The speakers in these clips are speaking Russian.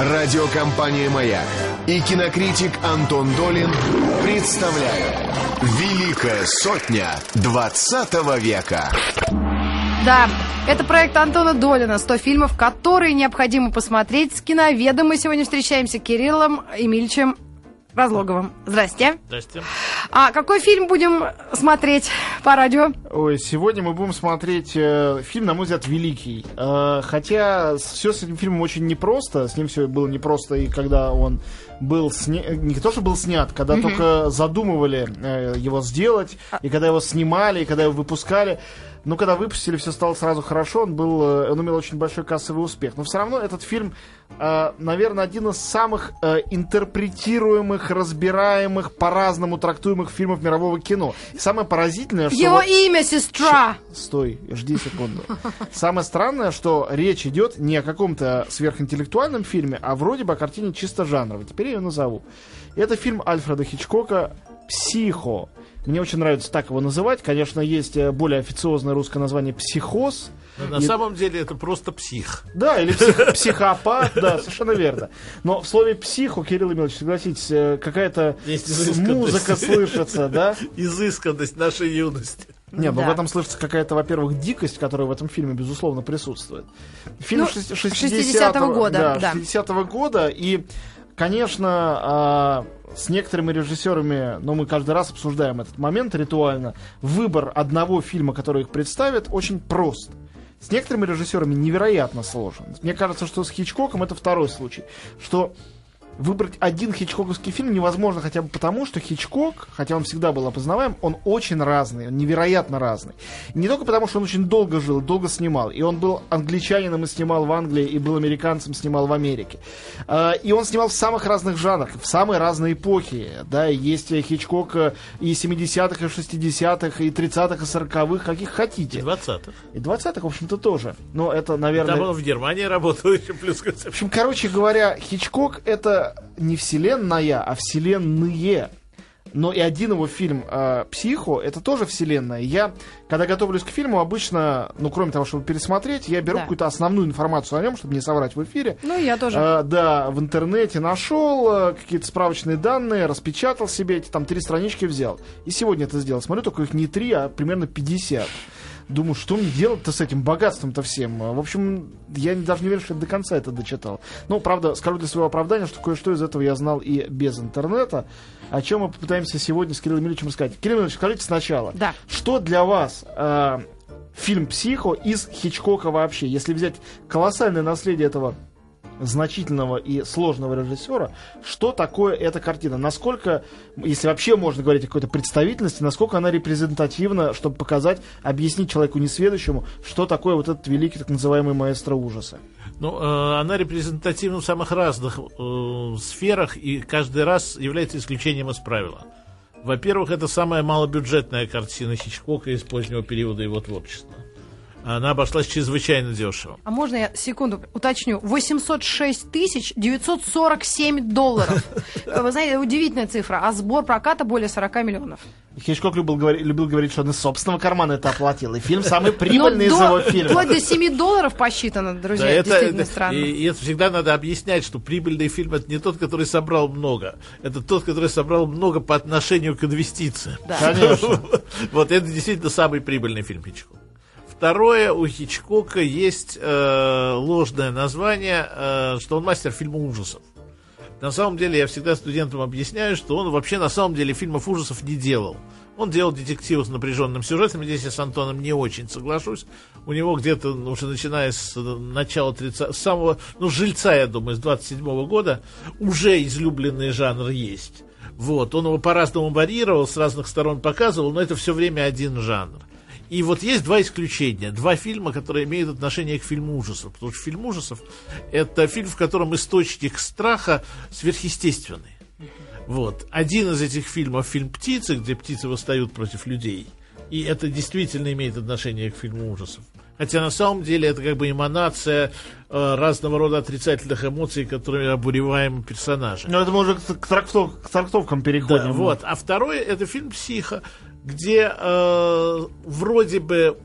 Радиокомпания «Маяк» и кинокритик Антон Долин представляют «Великая сотня 20 века». Да, это проект Антона Долина, 100 фильмов, которые необходимо посмотреть с киноведом. Мы сегодня встречаемся с Кириллом Эмильевичем Разлоговым. Здрасте. Здрасте. А какой фильм будем смотреть по радио? Ой, сегодня мы будем смотреть фильм, на мой взгляд, великий. Хотя все с этим фильмом очень непросто. С ним все было непросто, и когда он был снят... Не то, что был снят, когда только задумывали его сделать, и когда его снимали, и когда его выпускали. Но когда выпустили, все стало сразу хорошо. Он имел очень большой кассовый успех. Но все равно этот фильм, наверное, один из самых интерпретируемых, разбираемых, по-разному трактуемых фильмов мирового кино. И самое поразительное, что... Его имя, сестра! Стой, жди секунду. Самое странное, что речь идет не о каком-то сверхинтеллектуальном фильме, а вроде бы о картине чисто жанровой. Теперь я ее назову. Это фильм Альфреда Хичкока «Психо». Мне очень нравится так его называть. Конечно, есть более официозное русское название «Психоз». На самом деле это просто «псих». Да, или «психопат», да, совершенно верно. Но в слове «психо», Кирилл Эмильевич, согласитесь, какая-то музыка слышится, да? Изысканность нашей юности. Нет, но в этом слышится какая-то, во-первых, дикость, которая в этом фильме, безусловно, присутствует. Фильм 60-го года. Да, 60-го года, и... Конечно, с некоторыми режиссерами, но мы каждый раз обсуждаем этот момент ритуально, выбор одного фильма, который их представит, очень прост. С некоторыми режиссерами невероятно сложен. Мне кажется, что с Хичкоком это второй случай, что... Выбрать один хичкоковский фильм невозможно хотя бы потому, что Хичкок, хотя он всегда был опознаваем, он очень разный, он невероятно разный. И не только потому, что он очень долго жил, долго снимал. И он был англичанином и снимал в Англии, и был американцем, снимал в Америке. И он снимал в самых разных жанрах, в самые разные эпохи. Да, есть Хичкок и 70-х, и 60-х, и 30-х, и 40-х, каких хотите. И 20-х. И 20-х, в общем-то, тоже. Но это, наверное... Там он в Германии работал еще плюс. В общем, короче говоря, Хичкок — это не вселенная, а вселенные. Но и один его фильм «Психо» — это тоже вселенная. Я, когда готовлюсь к фильму, обычно, ну, кроме того, чтобы пересмотреть, я беру какую-то основную информацию о нем, чтобы не соврать в эфире. Ну, я тоже. Да, в интернете нашел какие-то справочные данные, распечатал себе эти, там, 3 странички взял. И сегодня это сделал. Смотрю, только их не 3, а примерно 50. Думаю, что мне делать-то с этим богатством-то всем? В общем, я даже не верю, что я до конца это дочитал. Ну, правда, скажу для своего оправдания, что кое-что из этого я знал и без интернета. О чем мы попытаемся сегодня с Кириллом Эмильевичем рассказать. Кирилл Эмильевич, скажите сначала, что для вас фильм «Психо» из Хичкока вообще? Если взять колоссальное наследие этого значительного и сложного режиссера, что такое эта картина? Насколько, если вообще можно говорить о какой-то представительности, насколько она репрезентативна, чтобы показать, объяснить человеку несведущему, что такое вот этот великий так называемый маэстро ужаса? Ну, она репрезентативна в самых разных сферах и каждый раз является исключением из правила. Во-первых, это самая малобюджетная картина Хичкока из позднего периода его творчества. Она обошлась чрезвычайно дешево. А можно я секунду уточню? 806 947 $. Вы знаете, удивительная цифра. А сбор проката более 40 миллионов. Хичкок любил говорить, что он из собственного кармана это оплатил. И фильм самый прибыльный из его фильмов. Вплоть до $7 посчитано, друзья. Это действительно странно. И это всегда надо объяснять, что прибыльный фильм — это не тот, который собрал много. Это тот, который собрал много по отношению к инвестиции. Да. Конечно. Вот это действительно самый прибыльный фильм Хичкока. Второе, у Хичкока есть ложное название, что он мастер фильма ужасов. На самом деле, я всегда студентам объясняю, что он вообще на самом деле фильмов ужасов не делал. Он делал детективы с напряженным сюжетом, здесь я с Антоном не очень соглашусь. У него где-то, уже начиная с начала 30-го, самого, «Жильца», я думаю, с 27-го года, уже излюбленный жанр есть. Вот, он его по-разному варьировал, с разных сторон показывал, но это все время один жанр. И вот есть два исключения, два фильма, которые имеют отношение к фильму ужасов. Потому что фильм ужасов — это фильм, в котором источник страха сверхъестественный. Вот. Один из этих фильмов — фильм «Птицы», где птицы восстают против людей. И это действительно имеет отношение к фильму ужасов. Хотя на самом деле это как бы эманация разного рода отрицательных эмоций, которыми обуреваем персонажа. Но это мы уже к трактовкам переходим. Да, вот. А второй — это фильм «Психо», где вроде бы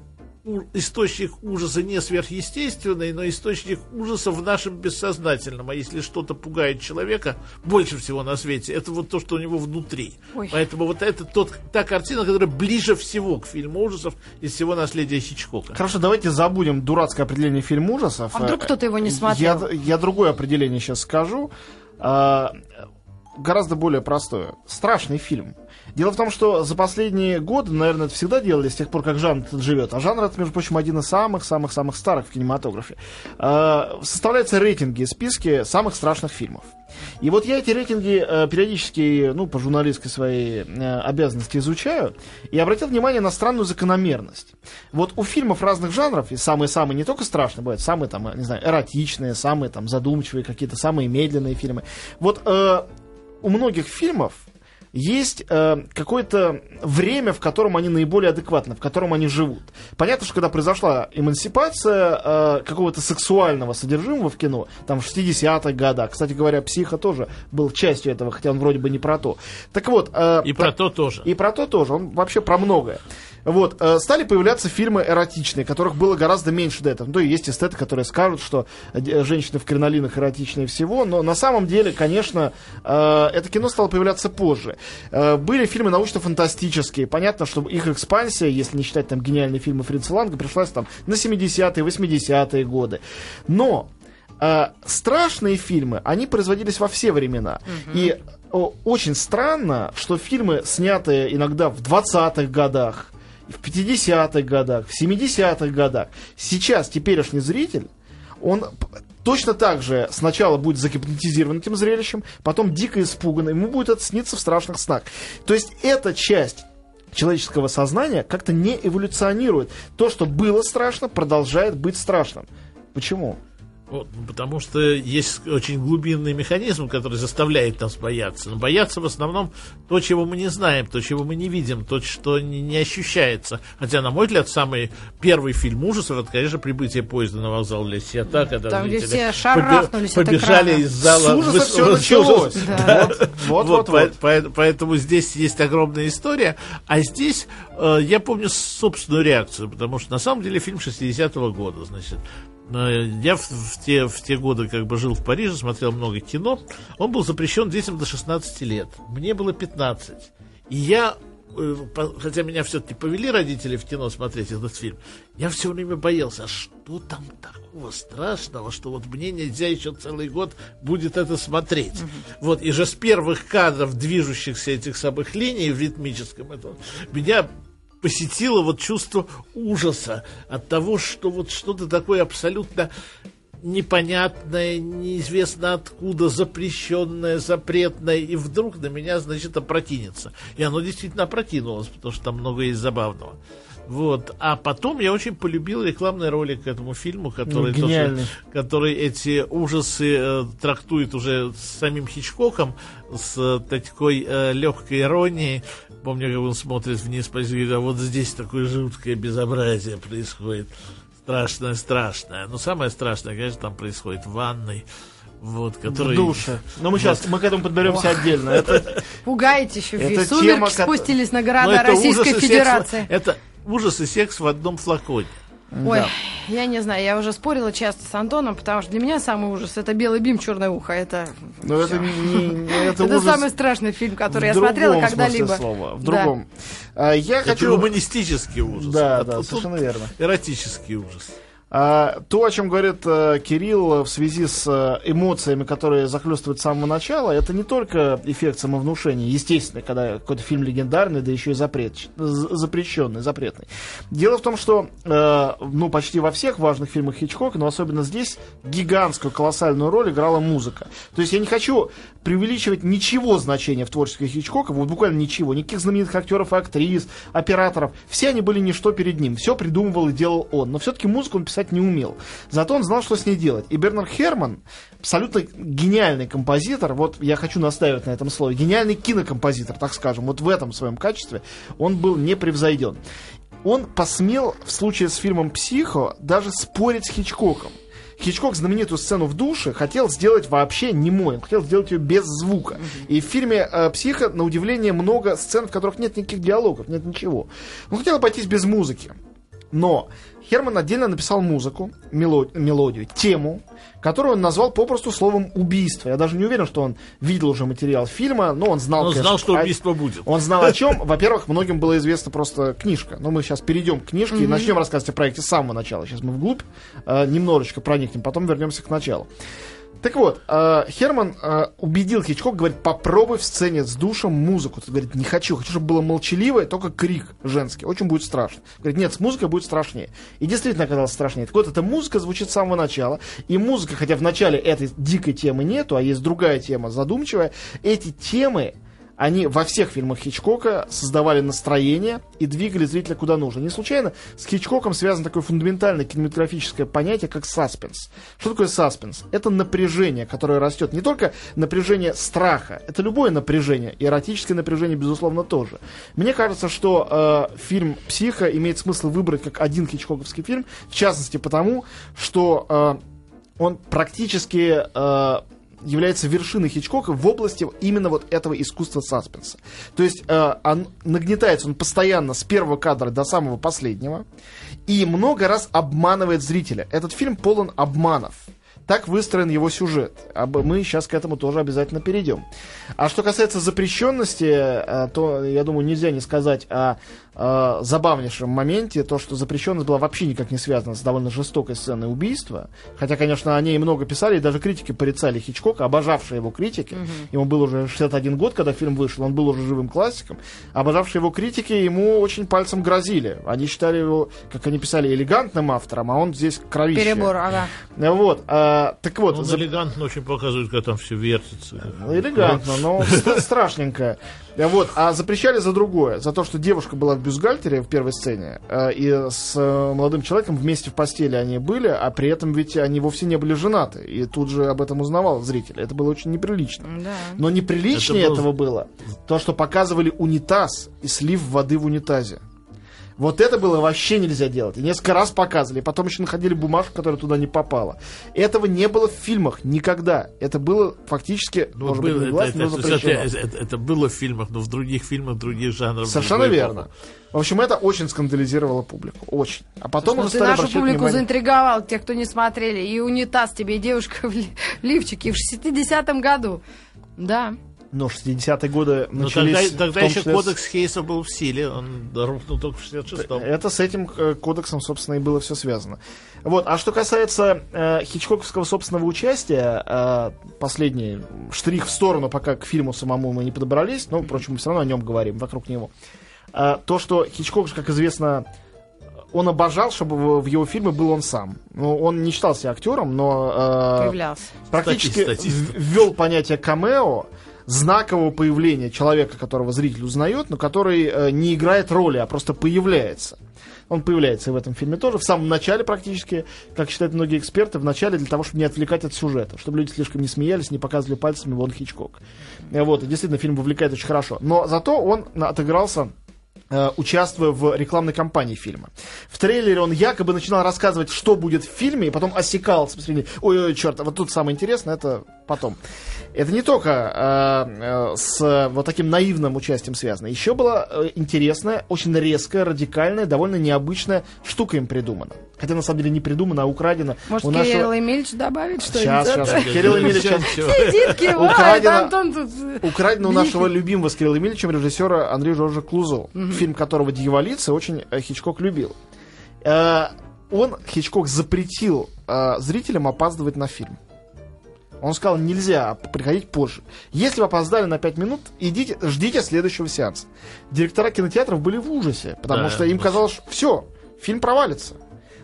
источник ужаса не сверхъестественный, но источник ужаса в нашем бессознательном. А если что-то пугает человека больше всего на свете, это вот то, что у него внутри. Ой. Поэтому вот это та картина, которая ближе всего к фильму ужасов из всего наследия Хичкока. Хорошо, давайте забудем дурацкое определение фильма ужасов. А вдруг кто-то его не смотрел? Я другое определение сейчас скажу. Гораздо более простое. Страшный фильм. Дело в том, что за последние годы, наверное, это всегда делали, с тех пор, как жанр этот живет. А жанр, это, между прочим, один из самых-самых-самых старых в кинематографе. Составляются рейтинги, списки самых страшных фильмов. И вот я эти рейтинги периодически, по журналистской своей обязанности изучаю, и обратил внимание на странную закономерность. Вот у фильмов разных жанров, и самые-самые не только страшные бывают, самые, эротичные, самые, задумчивые какие-то, самые медленные фильмы. Вот у многих фильмов есть какое-то время, в котором они наиболее адекватны, в котором они живут. Понятно, что когда произошла эмансипация какого-то сексуального содержимого в кино, в 60-х годах, кстати говоря, «Психо» тоже был частью этого, хотя он вроде бы не про то. Так вот... И про то тоже, он вообще про многое. Вот, стали появляться фильмы эротичные, которых было гораздо меньше до этого. Ну, то есть эстеты, которые скажут, что женщины в кринолинах эротичнее всего, но на самом деле, конечно, это кино стало появляться позже. Были фильмы научно-фантастические. Понятно, что их экспансия, если не считать гениальные фильмы Фрица Ланга, пришлась на 70-е, 80-е годы. Но страшные фильмы, они производились во все времена. И очень странно, что фильмы, снятые иногда в 20-х годах, в 50-х годах, в 70-х годах. Сейчас теперешний зритель, он точно так же сначала будет загипнотизирован этим зрелищем, потом дико испуган, ему будет это сниться в страшных снах. То есть эта часть человеческого сознания как-то не эволюционирует. То, что было страшно, продолжает быть страшным. Почему? Вот, потому что есть очень глубинный механизм, который заставляет нас бояться. Но бояться в основном то, чего мы не знаем, то, чего мы не видим, то, что не ощущается. Хотя, на мой взгляд, самый первый фильм ужасов, это, конечно, «Прибытие поезда на вокзал Лесиата», когда там зрители все шарахнулись побежали из зала. С ужаса все началось. Поэтому здесь есть огромная история. А здесь я помню собственную реакцию, потому что, на самом деле, фильм 60-го года, значит. Я в те годы жил в Париже, смотрел много кино. Он был запрещен детям до 16 лет. Мне было 15. И я, хотя меня все-таки повели родители в кино смотреть этот фильм, я все время боялся, что там такого страшного, что вот мне нельзя еще целый год будет это смотреть. Вот, и же с первых кадров движущихся этих самых линий в ритмическом этом, меня... посетило чувство ужаса от того, что что-то такое абсолютно непонятное, неизвестно откуда, запрещенное, запретное, и вдруг на меня, опрокинется. И оно действительно опрокинулось, потому что там много есть забавного. Вот. А потом я очень полюбил рекламный ролик к этому фильму, который эти ужасы трактует уже с самим Хичкоком, с такой легкой иронией. Помню, как он смотрит вниз по звезду, а вот здесь такое жуткое безобразие происходит. Страшное. Но самое страшное, конечно, там происходит в ванной. В душе. Но мы сейчас мы к этому подберемся отдельно. Пугаете еще фильм. Сумерки спустились на города Российской Федерации. Это ужас и секс в одном флаконе. Ой, я не знаю, я уже спорила часто с Антоном, потому что для меня самый ужас — это «Белый Бим, Чёрное ухо». Это самый страшный фильм, который я смотрела когда-либо. В другом. Это гуманистический ужас. Да, совершенно верно. Эротический ужас. То, о чем говорит Кирилл в связи с эмоциями, которые захлёстывают с самого начала, это не только эффект самовнушения, естественно, когда какой-то фильм легендарный, да еще и запретный. Дело в том, что почти во всех важных фильмах Хичкока, но особенно здесь, гигантскую, колоссальную роль играла музыка. То есть я не хочу преувеличивать ничего значения в творчестве Хичкока, вот буквально ничего, никаких знаменитых актеров и актрис, операторов, все они были ничто перед ним, все придумывал и делал он, но все-таки музыку он писал не умел. Зато он знал, что с ней делать. И Бернард Херман, абсолютно гениальный композитор, я хочу настаивать на этом слове, гениальный кинокомпозитор, так скажем, в этом своем качестве, он был непревзойден. Он посмел в случае с фильмом «Психо» даже спорить с Хичкоком. Хичкок знаменитую сцену в душе хотел сделать вообще немой, он хотел сделать ее без звука. И в фильме «Психо», на удивление, много сцен, в которых нет никаких диалогов, нет ничего. Он хотел обойтись без музыки. Но Херман отдельно написал музыку, мелодию, тему, которую он назвал попросту словом «убийство». Я даже не уверен, что он видел уже материал фильма, но он знал... Он знал, что убийство будет. Он знал о чем. Во-первых, многим была известна просто книжка. Но мы сейчас перейдем к книжке и начнем рассказывать о проекте с самого начала. Сейчас мы вглубь немножечко проникнем, потом вернемся к началу. Так вот, Херман убедил Хичкок, говорит, попробуй в сцене с душем музыку. Тот говорит, не хочу, хочу, чтобы было молчаливое, только крик женский, очень будет страшно. Говорит, нет, с музыкой будет страшнее. И действительно оказалось страшнее. Так вот, эта музыка звучит с самого начала, и музыка, хотя в начале этой дикой темы нету, а есть другая тема, задумчивая, эти темы, они во всех фильмах Хичкока создавали настроение и двигали зрителя куда нужно. Не случайно с Хичкоком связано такое фундаментальное кинематографическое понятие, как саспенс. Что такое саспенс? Это напряжение, которое растет. Не только напряжение страха, это любое напряжение, эротическое напряжение, безусловно, тоже. Мне кажется, что фильм «Психо» имеет смысл выбрать как один хичкоковский фильм, в частности потому, что он практически... является вершиной Хичкока в области именно вот этого искусства саспенса. То есть он нагнетается, он постоянно с первого кадра до самого последнего и много раз обманывает зрителя. Этот фильм полон обманов. Так выстроен его сюжет. Мы сейчас к этому тоже обязательно перейдем. А что касается запрещенности, то, я думаю, нельзя не сказать о забавнейшем моменте, то, что запрещенность была вообще никак не связана с довольно жестокой сценой убийства. Хотя, конечно, о ней много писали, и даже критики порицали Хичкока, обожавшие его критики. Ему был уже 61 год, когда фильм вышел, он был уже живым классиком. Обожавшие его критики ему очень пальцем грозили. Они считали его, как они писали, элегантным автором, а он здесь кровище. Перебор, ага. Вот, так вот, элегантно очень показывает, когда там все вертится. Элегантно, но страшненько. Вот, а запрещали за другое. За то, что девушка была в бюстгальтере в первой сцене, и с молодым человеком вместе в постели они были, а при этом ведь они вовсе не были женаты. И тут же об этом узнавал зритель. Это было очень неприлично. Да. Но неприличнее этого было то, что показывали унитаз и слив воды в унитазе. Вот это было вообще нельзя делать. И несколько раз показывали. Потом еще находили бумажку, которая туда не попала. Этого не было в фильмах никогда. Это было фактически... Ну, может было, быть, власть, это, но запрещено. Это было в фильмах, но в других фильмах, других жанров. Совершенно верно. Эпохи. В общем, это очень скандализировало публику. Очень. А потом уже стали обращать внимание. Ты нашу публику заинтриговал, тех, кто не смотрели. И унитаз тебе, и девушка в лифчике в 60-м году. Да. Но 60-е годы начались... Тогда еще кодекс Хейса был в силе, он рухнул только в 66-м. Это с этим кодексом, собственно, и было все связано. Вот. А что касается хичкоковского собственного участия, последний штрих в сторону, пока к фильму самому мы не подобрались, но, впрочем, мы все равно о нем говорим, вокруг него. То, что Хичкок, как известно... Он обожал, чтобы в его фильме был он сам. Ну, он не считал себя актером, но практически ввел понятие камео, знакового появления человека, которого зритель узнает, но который не играет роли, а просто появляется. Он появляется и в этом фильме тоже. В самом начале практически, как считают многие эксперты, в начале для того, чтобы не отвлекать от сюжета, чтобы люди слишком не смеялись, не показывали пальцами, вон Хичкок. Вот, и действительно, фильм вовлекает очень хорошо. Но зато он отыгрался, участвуя в рекламной кампании фильма. В трейлере он якобы начинал рассказывать, что будет в фильме, и потом осекался посреди. Ой-ой, черт, вот тут самое интересное, это потом. Это не только с вот таким наивным участием связано. Еще была интересная, очень резкая, радикальная, довольно необычная штука им придумана. Хотя, на самом деле, не придумано, а украдено. Может, у Кирилл Эмильевич добавит что-нибудь? Сейчас. Кирилл Эмильевич... Сидит, кивает, Антон тут... Украдено у нашего любимого с Кириллом Эмильевичем режиссера Андрея Жоржа Клузова, фильм которого «Дьяволица» очень Хичкок любил. Он, Хичкок, запретил зрителям опаздывать на фильм. Он сказал, нельзя приходить позже. Если вы опоздали на 5 минут, идите, ждите следующего сеанса. Директора кинотеатров были в ужасе, потому что им казалось, что все, фильм провалится.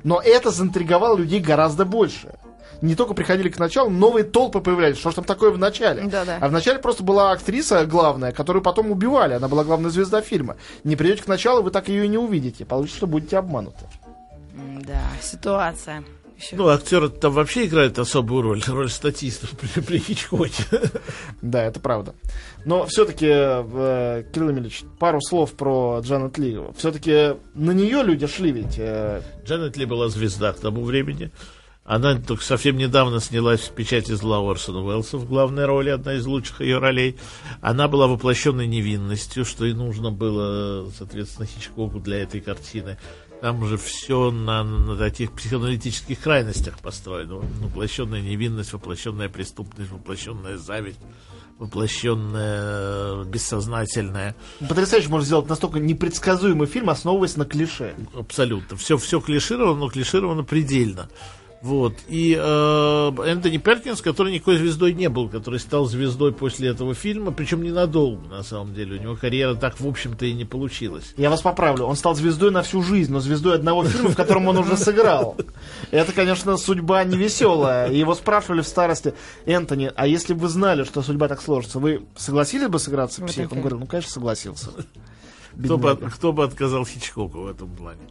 Но это заинтриговало людей гораздо больше. Не только приходили к началу, новые толпы появлялись. Что ж там такое в начале? Да-да. А в начале просто была актриса главная, которую потом убивали. Она была главная звезда фильма. Не придете к началу, вы так ее и не увидите. Получится, что будете обмануты. Да, ситуация. Еще. Ну, актеры там вообще играют особую роль, роль статистов при Хичкоке. Да, это правда. Но все-таки, Кирилл Эмильевич, пару слов про Джанет Ли. Все-таки на нее люди шли ведь. Джанет Ли была звезда к тому времени. Она только совсем недавно снялась в «Печати из Лауры» Орсона Уэллса в главной роли, одна из лучших ее ролей. Она была воплощенной невинностью, что и нужно было, соответственно, Хичкоку для этой картины. Там же все на таких психоаналитических крайностях построено. Воплощенная невинность, воплощенная преступность, воплощенная зависть, воплощенное, бессознательное. Потрясающе можно сделать настолько непредсказуемый фильм, основываясь на клише. Абсолютно. Все клишировано, но клишировано предельно. И Энтони Перкинс, который никакой звездой не был, который стал звездой после этого фильма, причем ненадолго, на самом деле. У него карьера так, в общем-то, и не получилась. Я вас поправлю, он стал звездой на всю жизнь, но звездой одного фильма, в котором он уже сыграл. Это, конечно, судьба невеселая. Его спрашивали в старости: Энтони, а если бы вы знали, что судьба так сложится, вы согласились бы сыграться в «Психо»? Он говорил: ну, конечно, согласился. Кто бы отказал Хичкоку в этом плане?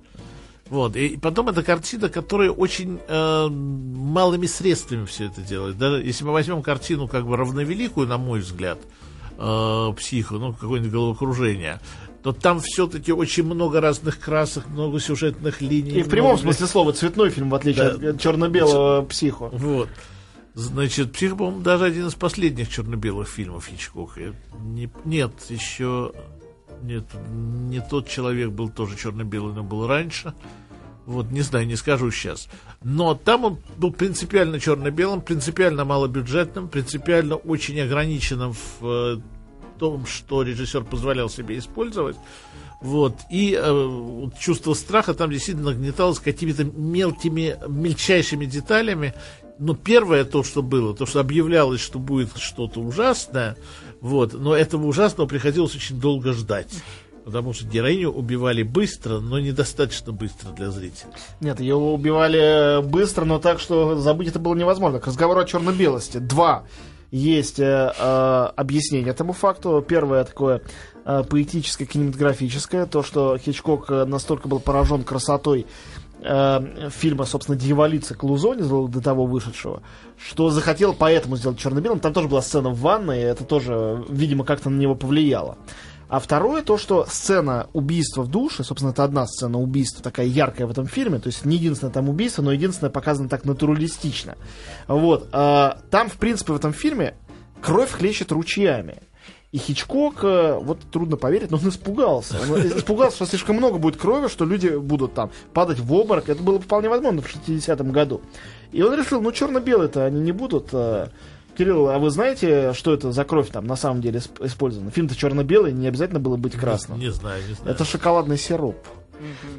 И потом это картина, которая очень малыми средствами все это делает. Даже если мы возьмем картину как бы равновеликую, на мой взгляд, «Психо», какое-нибудь «Головокружение», то там все-таки очень много разных красок, много сюжетных линий. И в прямом смысле слова цветной фильм, в отличие от черно-белого «Психо». Значит, «Психо», по-моему, даже один из последних черно-белых фильмов Хичкока. Нет, не тот человек был тоже черно-белый, но был раньше. Не знаю, не скажу сейчас. Но там он был принципиально черно-белым, принципиально малобюджетным, принципиально очень ограниченным в том, что режиссер позволял себе использовать. И чувство страха там действительно нагнеталось какими-то мельчайшими деталями. Но первое то, что было, то, что объявлялось, что будет что-то ужасное, но этого ужасного приходилось очень долго ждать. Потому что героиню убивали быстро, но недостаточно быстро для зрителя. Нет, ее убивали быстро, но так, что забыть это было невозможно. К разговору о черно-белости. Два есть объяснение этому факту. Первое такое поэтическое, кинематографическое. То, что Хичкок настолько был поражен красотой фильма, собственно, «Дьяволица» Клузо, до того вышедшего, что захотел поэтому сделать черно-белым. Там тоже была сцена в ванной, и это тоже, видимо, как-то на него повлияло. А второе, то, что сцена убийства в душе, собственно, это одна сцена убийства, такая яркая в этом фильме, то есть не единственное там убийство, но единственное показано так натуралистично. Там, в принципе, в этом фильме кровь хлещет ручьями. И Хичкок, трудно поверить, но он испугался. Что слишком много будет крови, что люди будут там падать в обморок. Это было вполне возможно в 60-м году. И он решил, черно-белые-то они не будут. Кирилл, а вы знаете, что это за кровь там на самом деле использована? Фильм-то черно-белый, не обязательно было быть красным. Не знаю. Это шоколадный сироп.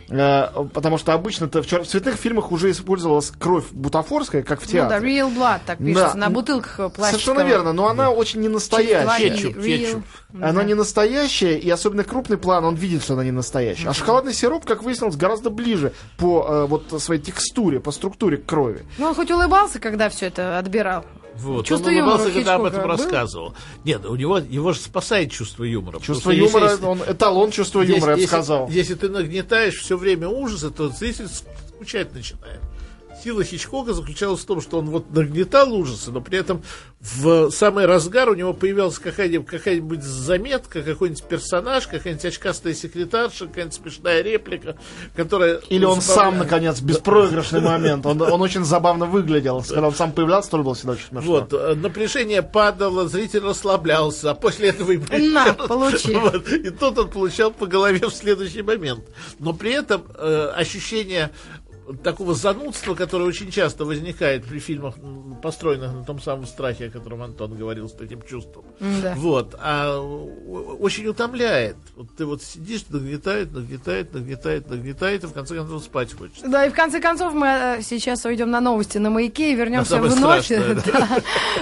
Потому что обычно в цветных фильмах уже использовалась кровь бутафорская, как в театре. Real blood, так пишется, на бутылках пластиковых. Совершенно верно, но она очень не настоящая. Кетчуп. Она не настоящая, и особенно крупный план, он видит, что она не настоящая. А шоколадный сироп, как выяснилось, гораздо ближе по своей текстуре, по структуре к крови. Он хоть улыбался, когда все это отбирал. Чувство он улыбался, когда об этом рассказывал. Нет, его же спасает чувство юмора. Чувство юмора, он эталон чувства юмора, я бы сказал. Если ты нагнетаешь все время ужаса, то зритель скучать начинает. Сила Хичкока заключалась в том, что он нагнетал ужасы, но при этом в самый разгар у него появилась какая-нибудь заметка, какой-нибудь персонаж, какая-нибудь очкастая секретарша, какая-нибудь смешная реплика, которая... Или он сам, наконец, беспроигрышный момент. Он очень забавно выглядел. Когда он сам появлялся, то было всегда очень смешно. Напряжение падало, зритель расслаблялся, а после этого и... И тот он получал по голове в следующий момент. Но при этом ощущение такого занудства, которое очень часто возникает при фильмах, построенных на том самом страхе, о котором Антон говорил, с этим чувством. Очень утомляет. Ты сидишь, нагнетает, и в конце концов спать хочется. Да, и в конце концов мы сейчас уйдем на новости на «Маяке» и вернемся вновь.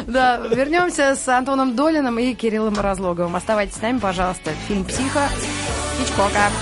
Вернемся с Антоном Долиным и Кириллом Разлоговым. Оставайтесь с нами, пожалуйста. Фильм «Психо» Хичкока.